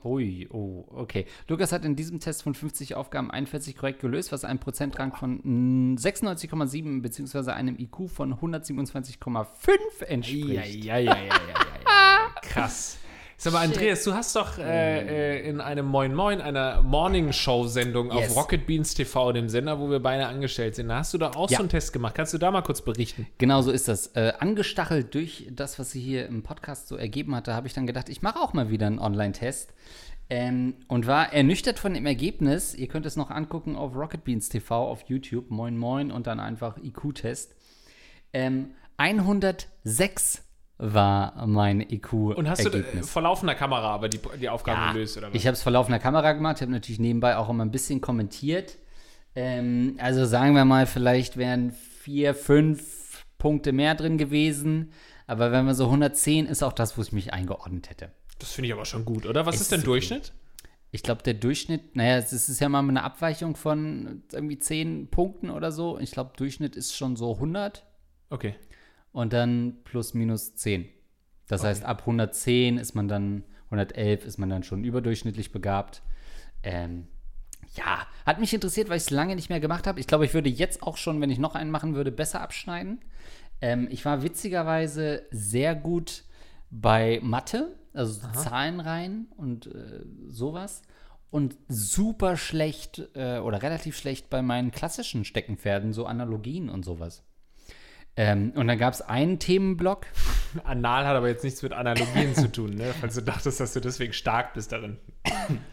diesem Test von 50 Aufgaben 41 korrekt gelöst, was einen Prozentrang von 96,7 bzw. einem IQ von 127,5 entspricht. Krass. Sag mal, Andreas, du hast doch in einem Moin Moin, einer Morning-Show-Sendung auf Rocket Beans TV, dem Sender, wo wir beide angestellt sind, da hast du da auch so einen Test gemacht. Kannst du da mal kurz berichten? Genau so ist das. Angestachelt durch das, was sie hier im Podcast so ergeben hatte, habe ich dann gedacht, ich mache auch mal wieder einen Online-Test. Und war ernüchtert von dem Ergebnis. Ihr könnt es noch angucken auf Rocket Beans TV, auf YouTube, Moin Moin und dann einfach IQ-Test. 106 war mein IQ-Ergebnis. Und hast du vor laufender Kamera aber die Aufgaben gelöst, oder was? Ich habe es vor laufender Kamera gemacht, habe natürlich nebenbei auch immer ein bisschen kommentiert. Also sagen wir mal, vielleicht wären 4-5 Punkte mehr drin gewesen, aber wenn wir so 110 ist auch das, wo ich mich eingeordnet hätte. Das finde ich aber schon gut, oder? Was ist denn Durchschnitt? Ich glaube, der Durchschnitt, es ist ja mal eine Abweichung von irgendwie 10 Punkten oder so. Ich glaube, Durchschnitt ist schon so 100. Okay. Und dann plus minus 10. Das heißt, ab 110 ist man dann, 111 ist man dann schon überdurchschnittlich begabt. Hat mich interessiert, weil ich es lange nicht mehr gemacht habe. Ich glaube, ich würde jetzt auch schon, wenn ich noch einen machen würde, besser abschneiden. Ich war witzigerweise sehr gut bei Mathe, also Zahlenreihen und sowas. Und super schlecht oder relativ schlecht bei meinen klassischen Steckenpferden, so Analogien und sowas. Und dann gab es einen Themenblock. Anal hat aber jetzt nichts mit Analogien zu tun, ne? Falls du dachtest, dass du deswegen stark bist darin.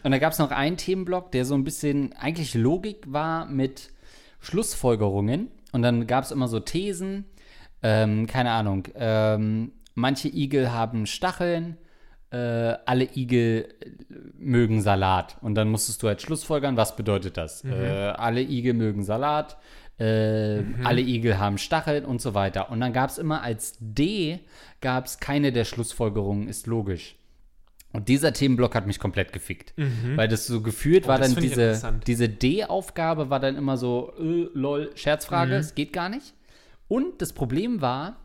Und dann gab es noch einen Themenblock, der so ein bisschen eigentlich Logik war mit Schlussfolgerungen. Und dann gab es immer so Thesen. Keine Ahnung. Manche Igel haben Stacheln. Alle Igel mögen Salat. Und dann musstest du halt schlussfolgern, was bedeutet das? Alle Igel mögen Salat. Alle Igel haben Stacheln und so weiter. Und dann gab es immer als D, gab es keine der Schlussfolgerungen, ist logisch. Und dieser Themenblock hat mich komplett gefickt. Weil das so geführt war dann diese D-Aufgabe war dann immer so, lol, Scherzfrage, es geht gar nicht. Und das Problem war,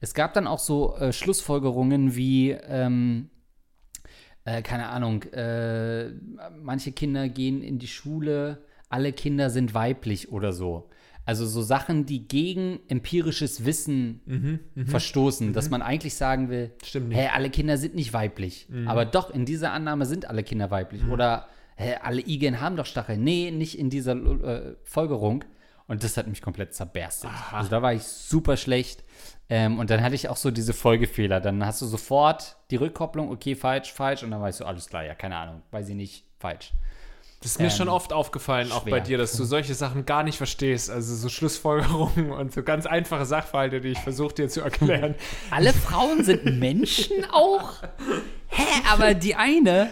es gab dann auch so Schlussfolgerungen wie, keine Ahnung, manche Kinder gehen in die Schule, alle Kinder sind weiblich oder so. Also so Sachen, die gegen empirisches Wissen verstoßen, dass man eigentlich sagen will, hey, alle Kinder sind nicht weiblich. Aber doch, in dieser Annahme sind alle Kinder weiblich. Oder hey, alle Igeln haben doch Stacheln. Nee, nicht in dieser Folgerung. Und das hat mich komplett zerberstet. Also da war ich super schlecht. Und dann hatte ich auch so diese Folgefehler. Dann hast du sofort die Rückkopplung, okay, falsch, falsch. Und dann weißt du, alles klar, ja, keine Ahnung, weiß ich nicht, falsch. Das ist mir schon oft aufgefallen, schwer. Auch bei dir, dass du solche Sachen gar nicht verstehst. Also so Schlussfolgerungen und so ganz einfache Sachverhalte, die ich versuche dir zu erklären. Alle Frauen sind Menschen auch? Hä, aber die eine?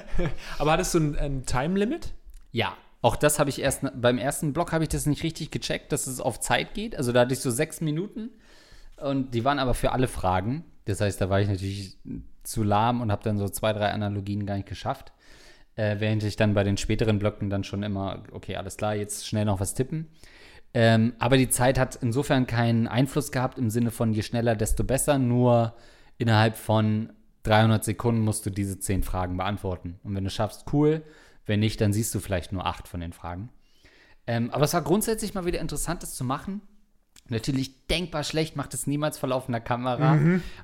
Aber hattest du ein Time-Limit? Ja, auch das habe ich erst, beim ersten Block habe ich das nicht richtig gecheckt, dass es auf Zeit geht. Also da hatte ich so 6 Minuten und die waren aber für alle Fragen. Das heißt, da war ich natürlich zu lahm und habe dann so 2-3 Analogien gar nicht geschafft. Während ich dann bei den späteren Blöcken dann schon immer, okay, alles klar, jetzt schnell noch was tippen. Aber die Zeit hat insofern keinen Einfluss gehabt im Sinne von je schneller, desto besser. Nur innerhalb von 300 Sekunden musst du diese 10 Fragen beantworten. Und wenn du schaffst, cool. Wenn nicht, dann siehst du vielleicht nur 8 von den Fragen. Aber es war grundsätzlich mal wieder interessant, das zu machen. Natürlich denkbar schlecht, macht es niemals vor laufender Kamera,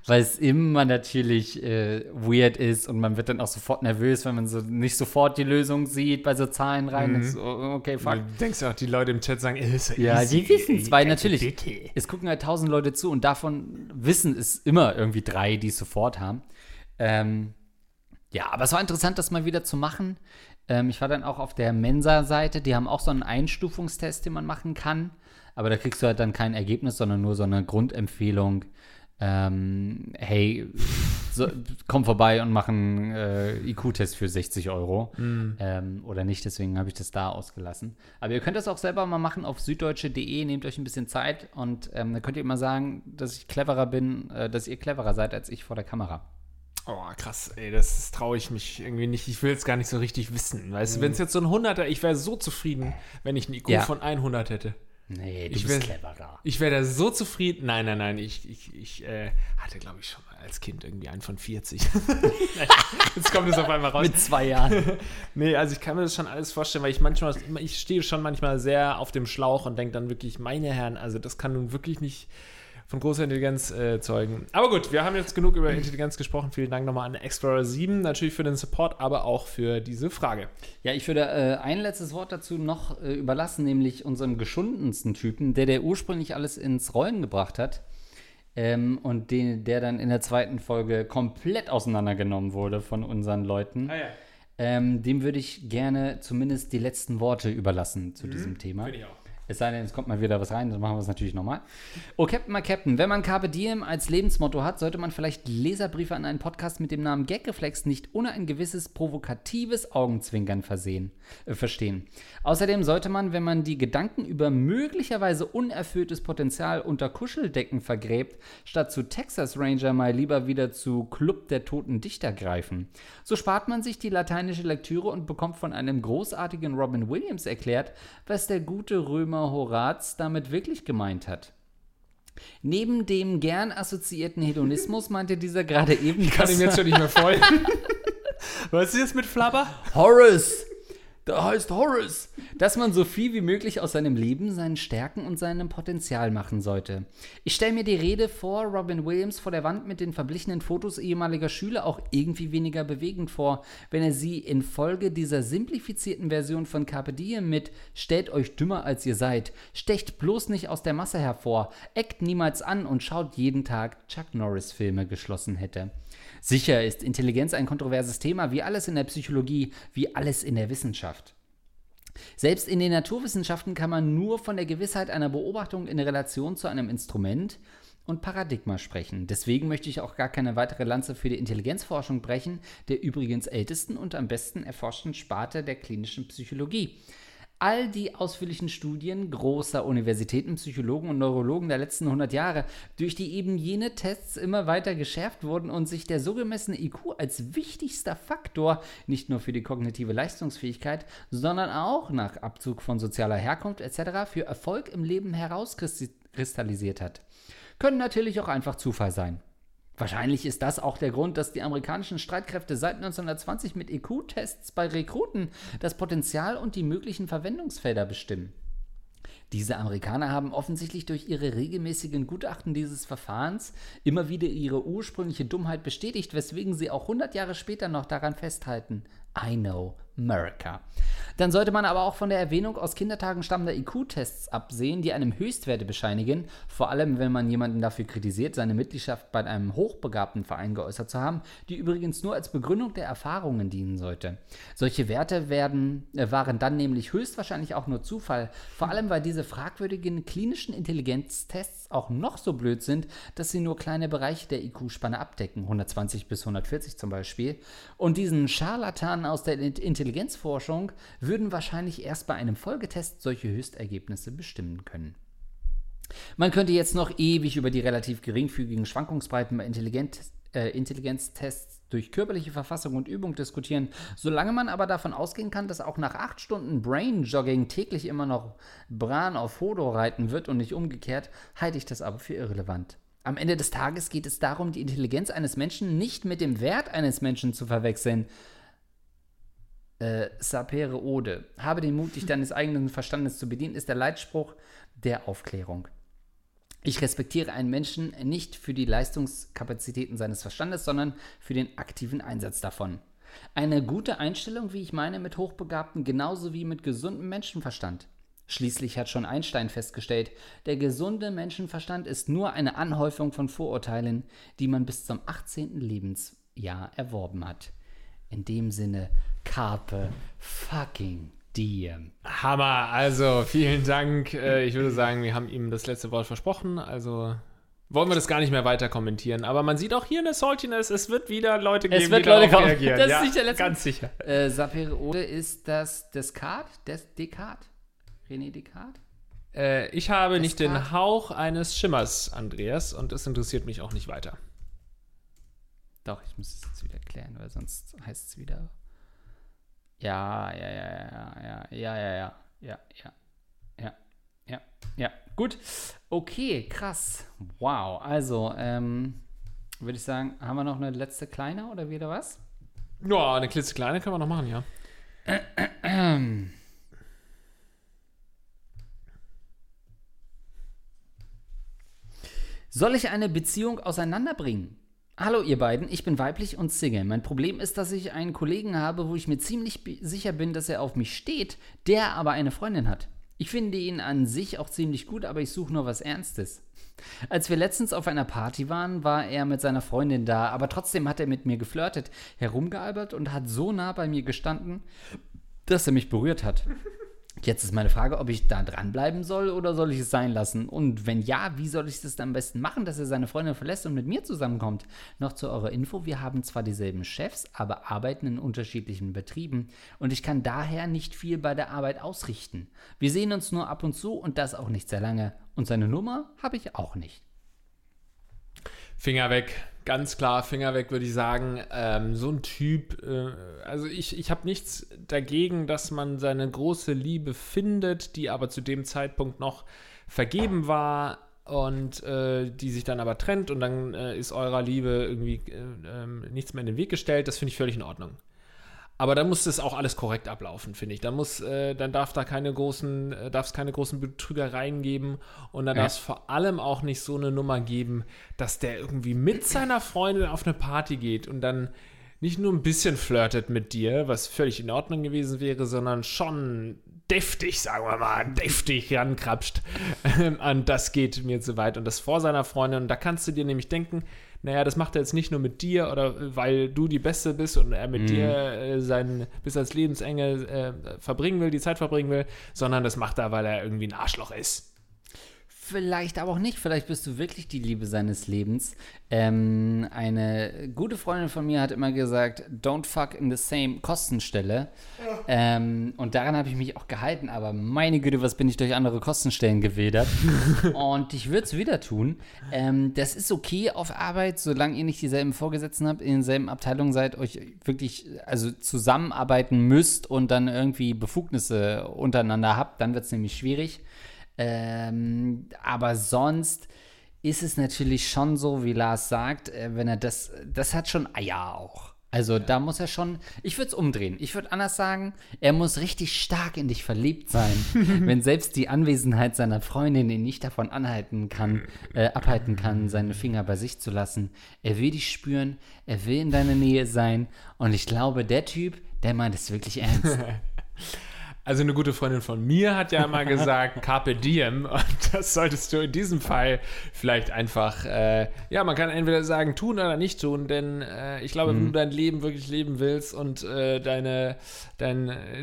weil es immer natürlich weird ist und man wird dann auch sofort nervös, wenn man so nicht sofort die Lösung sieht bei so Zahlen rein. So, okay, fuck. Du denkst auch, die Leute im Chat sagen, ist easy. Ja, die wissen es, weil natürlich, es gucken halt 1000 Leute zu und davon wissen es immer irgendwie 3, die es sofort haben. Ja, aber es war interessant, das mal wieder zu machen. Ich war dann auch auf der Mensa-Seite, die haben auch so einen Einstufungstest, den man machen kann. aber da kriegst du halt dann kein Ergebnis, sondern nur so eine Grundempfehlung, hey, so, komm vorbei und mach einen IQ-Test für 60 €. Oder nicht, deswegen habe ich das da ausgelassen. Aber ihr könnt das auch selber mal machen auf süddeutsche.de, nehmt euch ein bisschen Zeit und dann könnt ihr immer sagen, dass ich cleverer bin, dass ihr cleverer seid als ich vor der Kamera. Oh, krass, ey, das traue ich mich irgendwie nicht. Ich will es gar nicht so richtig wissen. Weißt du, wenn es jetzt so ein 100er, ich wäre so zufrieden, wenn ich einen IQ von 100 hätte. Nee, du bist cleverer. Ich wäre da so zufrieden. Nein, ich hatte, glaube ich, schon mal als Kind irgendwie einen von 40. Jetzt kommt es auf einmal raus. Mit 2 Jahren. Nee, also ich kann mir das schon alles vorstellen, weil ich stehe schon manchmal sehr auf dem Schlauch und denke dann wirklich, meine Herren, also das kann nun wirklich nicht von großer Intelligenz zeugen. Aber gut, wir haben jetzt genug über Intelligenz gesprochen. Vielen Dank nochmal an Explorer 7, natürlich für den Support, aber auch für diese Frage. Ja, ich würde ein letztes Wort dazu noch überlassen, nämlich unserem geschundensten Typen, der ursprünglich alles ins Rollen gebracht hat und der dann in der 2. Folge komplett auseinandergenommen wurde von unseren Leuten. Ah, ja. Dem würde ich gerne zumindest die letzten Worte überlassen zu diesem Thema. Finde ich auch. Es sei denn, es kommt mal wieder was rein, dann machen wir es natürlich nochmal. Oh, Captain, mal Captain, wenn man Carpe Diem als Lebensmotto hat, sollte man vielleicht Leserbriefe an einen Podcast mit dem Namen Gag Reflex nicht ohne ein gewisses provokatives Augenzwinkern verstehen. Außerdem sollte man, wenn man die Gedanken über möglicherweise unerfülltes Potenzial unter Kuscheldecken vergräbt, statt zu Texas Ranger mal lieber wieder zu Club der Toten Dichter greifen. So spart man sich die lateinische Lektüre und bekommt von einem großartigen Robin Williams erklärt, was der gute Römer Horaz damit wirklich gemeint hat. Neben dem gern assoziierten Hedonismus meinte dieser gerade eben... Ich kann ihm jetzt schon nicht mehr folgen. Was ist jetzt mit Flabber? Horace. Da heißt Horace. Dass man so viel wie möglich aus seinem Leben, seinen Stärken und seinem Potenzial machen sollte. Ich stelle mir die Rede vor Robin Williams vor der Wand mit den verblichenen Fotos ehemaliger Schüler auch irgendwie weniger bewegend vor, wenn er sie infolge dieser simplifizierten Version von Carpe Diem mit stellt euch dümmer als ihr seid, stecht bloß nicht aus der Masse hervor, eckt niemals an und schaut jeden Tag Chuck Norris Filme geschlossen hätte. Sicher ist Intelligenz ein kontroverses Thema, wie alles in der Psychologie, wie alles in der Wissenschaft. Selbst in den Naturwissenschaften kann man nur von der Gewissheit einer Beobachtung in Relation zu einem Instrument und Paradigma sprechen. Deswegen möchte ich auch gar keine weitere Lanze für die Intelligenzforschung brechen, der übrigens ältesten und am besten erforschten Sparte der klinischen Psychologie. All die ausführlichen Studien großer Universitäten, Psychologen und Neurologen der letzten 100 Jahre, durch die eben jene Tests immer weiter geschärft wurden und sich der so gemessene IQ als wichtigster Faktor nicht nur für die kognitive Leistungsfähigkeit, sondern auch nach Abzug von sozialer Herkunft etc. für Erfolg im Leben herauskristallisiert hat, können natürlich auch einfach Zufall sein. Wahrscheinlich ist das auch der Grund, dass die amerikanischen Streitkräfte seit 1920 mit IQ-Tests bei Rekruten das Potenzial und die möglichen Verwendungsfelder bestimmen. Diese Amerikaner haben offensichtlich durch ihre regelmäßigen Gutachten dieses Verfahrens immer wieder ihre ursprüngliche Dummheit bestätigt, weswegen sie auch 100 Jahre später noch daran festhalten. I know America. Dann sollte man aber auch von der Erwähnung aus Kindertagen stammender IQ-Tests absehen, die einem Höchstwerte bescheinigen, vor allem wenn man jemanden dafür kritisiert, seine Mitgliedschaft bei einem hochbegabten Verein geäußert zu haben, die übrigens nur als Begründung der Erfahrungen dienen sollte. Solche Werte waren dann nämlich höchstwahrscheinlich auch nur Zufall, vor allem weil diese fragwürdigen klinischen Intelligenztests auch noch so blöd sind, dass sie nur kleine Bereiche der IQ-Spanne abdecken, 120 bis 140 zum Beispiel, und diesen Scharlatanen aus der Intelligenzforschung würden wahrscheinlich erst bei einem Folgetest solche Höchstergebnisse bestimmen können. Man könnte jetzt noch ewig über die relativ geringfügigen Schwankungsbreiten bei Intelligenztests durch körperliche Verfassung und Übung diskutieren, solange man aber davon ausgehen kann, dass auch nach 8 Stunden Brain-Jogging täglich immer noch Bran auf Hodo reiten wird und nicht umgekehrt, halte ich das aber für irrelevant. Am Ende des Tages geht es darum, die Intelligenz eines Menschen nicht mit dem Wert eines Menschen zu verwechseln, sapere ode. Habe den Mut, dich deines eigenen Verstandes zu bedienen, ist der Leitspruch der Aufklärung. Ich respektiere einen Menschen nicht für die Leistungskapazitäten seines Verstandes, sondern für den aktiven Einsatz davon. Eine gute Einstellung, wie ich meine, mit Hochbegabten genauso wie mit gesundem Menschenverstand. Schließlich hat schon Einstein festgestellt, der gesunde Menschenverstand ist nur eine Anhäufung von Vorurteilen, die man bis zum 18. Lebensjahr erworben hat. In dem Sinne, Carpe fucking Diem. Hammer, also vielen Dank. Ich würde sagen, wir haben ihm das letzte Wort versprochen, also wollen wir das gar nicht mehr weiter kommentieren. Aber man sieht auch hier eine Saltiness, es wird wieder Leute geben, die darauf reagieren. Das ist nicht der letzte. Ganz sicher. Sapir-Ode ist das Descartes? René Descartes? Ich habe nicht den Hauch eines Schimmers, Andreas, und es interessiert mich auch nicht weiter. Doch, ich muss es jetzt wieder klären, weil sonst heißt es wieder... Ja, gut. Okay, krass. Wow, also, würde ich sagen, haben wir noch eine letzte kleine oder wieder was? Ja, eine klitzekleine können wir noch machen, ja. Soll ich eine Beziehung auseinanderbringen? Hallo ihr beiden, ich bin weiblich und Single. Mein Problem ist, dass ich einen Kollegen habe, wo ich mir ziemlich sicher bin, dass er auf mich steht, der aber eine Freundin hat. Ich finde ihn an sich auch ziemlich gut, aber ich suche nur was Ernstes. Als wir letztens auf einer Party waren, war er mit seiner Freundin da, aber trotzdem hat er mit mir geflirtet, herumgealbert und hat so nah bei mir gestanden, dass er mich berührt hat. Jetzt ist meine Frage, ob ich da dranbleiben soll oder soll ich es sein lassen? Und wenn ja, wie soll ich das dann am besten machen, dass er seine Freundin verlässt und mit mir zusammenkommt? Noch zu eurer Info, wir haben zwar dieselben Chefs, aber arbeiten in unterschiedlichen Betrieben und ich kann daher nicht viel bei der Arbeit ausrichten. Wir sehen uns nur ab und zu und das auch nicht sehr lange. Und seine Nummer habe ich auch nicht. Finger weg, ganz klar, Finger weg, würde ich sagen. So ein Typ, also ich habe nichts dagegen, dass man seine große Liebe findet, die aber zu dem Zeitpunkt noch vergeben war und die sich dann aber trennt und dann ist eurer Liebe irgendwie nichts mehr in den Weg gestellt. Das finde ich völlig in Ordnung. Aber dann muss das auch alles korrekt ablaufen, finde ich. Dann darf da keine großen Betrügereien geben und dann darf es vor allem auch nicht so eine Nummer geben, dass der irgendwie mit seiner Freundin auf eine Party geht und dann nicht nur ein bisschen flirtet mit dir, was völlig in Ordnung gewesen wäre, sondern schon deftig, sagen wir mal, deftig rankrapscht. Und das geht mir zu weit. Und das vor seiner Freundin. Und da kannst du dir nämlich denken, naja, das macht er jetzt nicht nur mit dir oder weil du die Beste bist und er mit dir seinen bis als Lebensengel die Zeit verbringen will, sondern das macht er, weil er irgendwie ein Arschloch ist. Vielleicht aber auch nicht. Vielleicht bist du wirklich die Liebe seines Lebens. Eine gute Freundin von mir hat immer gesagt, don't fuck in the same Kostenstelle. Ja. Und daran habe ich mich auch gehalten. Aber meine Güte, was bin ich durch andere Kostenstellen gewedert. Und ich würde es wieder tun. Das ist okay auf Arbeit, solange ihr nicht dieselben Vorgesetzten habt, in denselben Abteilungen seid, euch wirklich also zusammenarbeiten müsst und dann irgendwie Befugnisse untereinander habt. Dann wird es nämlich schwierig. Aber sonst ist es natürlich schon so, wie Lars sagt, wenn er das hat schon Eier auch. Also Da muss er schon, ich würde es umdrehen. Ich würde anders sagen, er muss richtig stark in dich verliebt sein, wenn selbst die Anwesenheit seiner Freundin ihn nicht davon abhalten kann, seine Finger bei sich zu lassen. Er will dich spüren, er will in deiner Nähe sein und ich glaube, der Typ, der meint es wirklich ernst. Also eine gute Freundin von mir hat ja mal gesagt, Carpe Diem. Und das solltest du in diesem Fall vielleicht einfach, man kann entweder sagen, tun oder nicht tun. Denn ich glaube, wenn du dein Leben wirklich leben willst und dein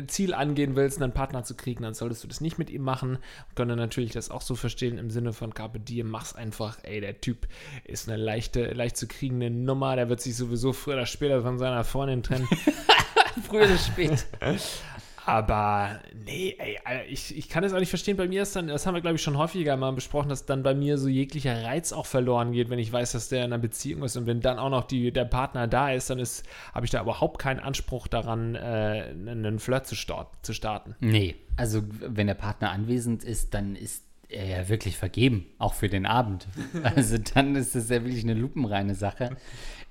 Ziel angehen willst, einen Partner zu kriegen, dann solltest du das nicht mit ihm machen. Ich könnte natürlich das auch so verstehen im Sinne von Carpe Diem, mach's einfach. Ey, der Typ ist eine leicht zu kriegende Nummer. Der wird sich sowieso früher oder später von seiner Freundin trennen. Früher oder später. Aber nee, ey, ich kann es auch nicht verstehen. Bei mir ist dann, das haben wir, glaube ich, schon häufiger mal besprochen, dass dann bei mir so jeglicher Reiz auch verloren geht, wenn ich weiß, dass der in einer Beziehung ist. Und wenn dann auch noch der Partner da ist, dann habe ich da überhaupt keinen Anspruch daran, einen Flirt zu starten. Nee, also wenn der Partner anwesend ist, dann ist er ja wirklich vergeben, auch für den Abend. Also dann ist das ja wirklich eine lupenreine Sache.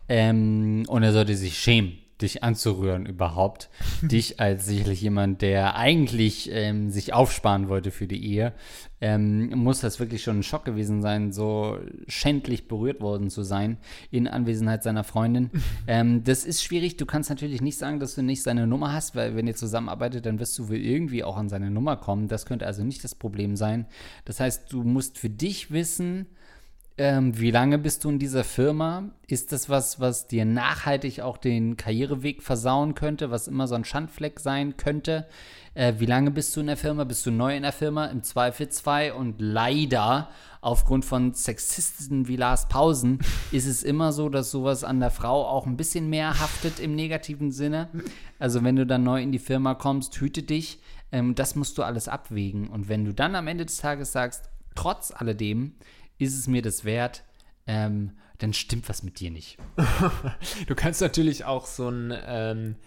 Und er sollte sich schämen, dich anzurühren überhaupt. Dich als sicherlich jemand, der eigentlich sich aufsparen wollte für die Ehe, muss das wirklich schon ein Schock gewesen sein, so schändlich berührt worden zu sein in Anwesenheit seiner Freundin. Das ist schwierig. Du kannst natürlich nicht sagen, dass du nicht seine Nummer hast, weil wenn ihr zusammenarbeitet, dann wirst du wohl irgendwie auch an seine Nummer kommen. Das könnte also nicht das Problem sein. Das heißt, du musst für dich wissen, Wie lange bist du in dieser Firma? Ist das was, was dir nachhaltig auch den Karriereweg versauen könnte, was immer so ein Schandfleck sein könnte? Wie lange bist du in der Firma? Bist du neu in der Firma? Im Zweifel zwei und leider aufgrund von Sexisten wie Lars Pausen ist es immer so, dass sowas an der Frau auch ein bisschen mehr haftet im negativen Sinne. Also wenn du dann neu in die Firma kommst, hüte dich. Das musst du alles abwägen. Und wenn du dann am Ende des Tages sagst, trotz alledem, ist es mir das wert, dann stimmt was mit dir nicht. Du kannst natürlich auch einen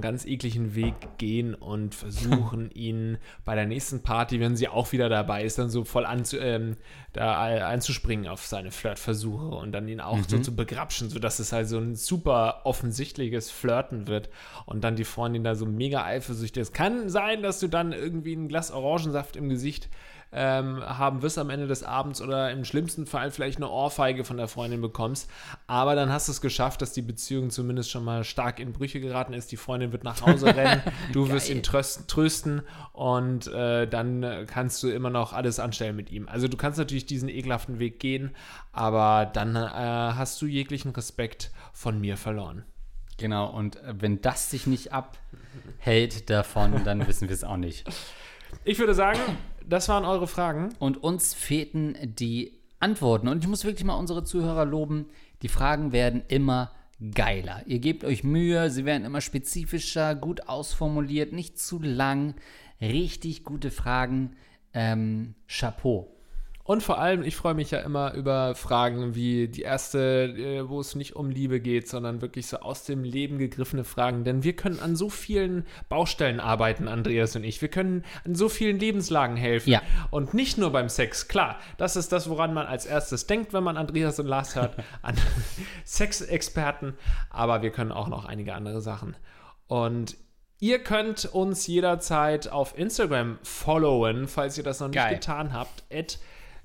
ganz ekligen Weg gehen und versuchen, ihn bei der nächsten Party, wenn sie auch wieder dabei ist, dann so voll einzuspringen auf seine Flirtversuche und dann ihn auch so zu begrapschen, sodass es halt so ein super offensichtliches Flirten wird und dann die Freundin da so mega eifersüchtig ist. Es kann sein, dass du dann irgendwie ein Glas Orangensaft im Gesicht haben wirst am Ende des Abends oder im schlimmsten Fall vielleicht eine Ohrfeige von der Freundin bekommst, aber dann hast du es geschafft, dass die Beziehung zumindest schon mal stark in Brüche geraten ist, die Freundin wird nach Hause rennen, du wirst ihn trösten und dann kannst du immer noch alles anstellen mit ihm. Also du kannst natürlich diesen ekelhaften Weg gehen, aber dann hast du jeglichen Respekt von mir verloren. Genau, und wenn das dich nicht abhält davon, dann wissen wir es auch nicht. Ich würde sagen, das waren eure Fragen. Und uns fehlten die Antworten. Und ich muss wirklich mal unsere Zuhörer loben. Die Fragen werden immer geiler. Ihr gebt euch Mühe, sie werden immer spezifischer, gut ausformuliert, nicht zu lang. Richtig gute Fragen. Chapeau. Und vor allem, ich freue mich ja immer über Fragen wie die erste, wo es nicht um Liebe geht, sondern wirklich so aus dem Leben gegriffene Fragen. Denn wir können an so vielen Baustellen arbeiten, Andreas und ich. Wir können an so vielen Lebenslagen helfen. Ja. Und nicht nur beim Sex. Klar, das ist das, woran man als erstes denkt, wenn man Andreas und Lars hört, an Sexexperten. Aber wir können auch noch einige andere Sachen. Und ihr könnt uns jederzeit auf Instagram followen, falls ihr das noch nicht getan habt.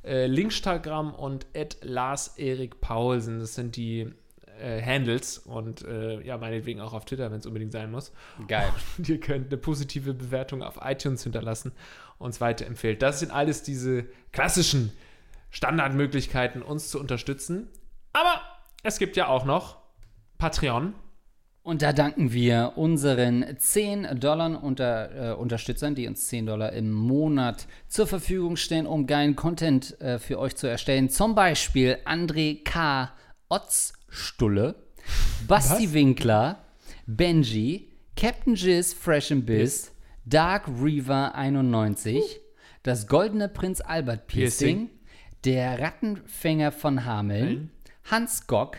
Linkstagram und @LarsErikPaulsen, das sind die Handles und meinetwegen auch auf Twitter, wenn es unbedingt sein muss. Geil. Und ihr könnt eine positive Bewertung auf iTunes hinterlassen, uns weiterempfehlen. Das sind alles diese klassischen Standardmöglichkeiten, uns zu unterstützen. Aber es gibt ja auch noch Patreon. Und da danken wir unseren $10 Unterstützern, die uns $10 im Monat zur Verfügung stellen, um geilen Content für euch zu erstellen. Zum Beispiel André K., Otzstulle, Basti Winkler, Benji, Captain Jizz, Fresh and Biz, Dark Reaver 91, das Goldene Prinz Albert Piercing, der Rattenfänger von Hameln, Hans Gock,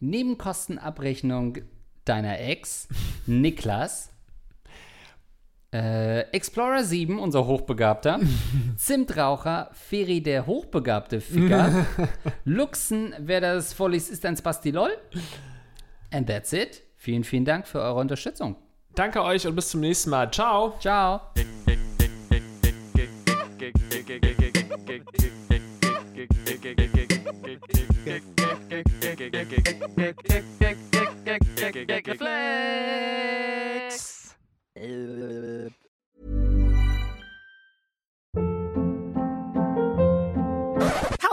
Nebenkostenabrechnung deiner Ex, Niklas, Explorer 7, unser Hochbegabter, Zimtraucher, Feri, der hochbegabte Ficker, Luxen, wer das vorliest, ist ein Spastilol. And that's it. Vielen, vielen Dank für eure Unterstützung. Danke euch und bis zum nächsten Mal. Ciao. Ciao. Gag Reflex.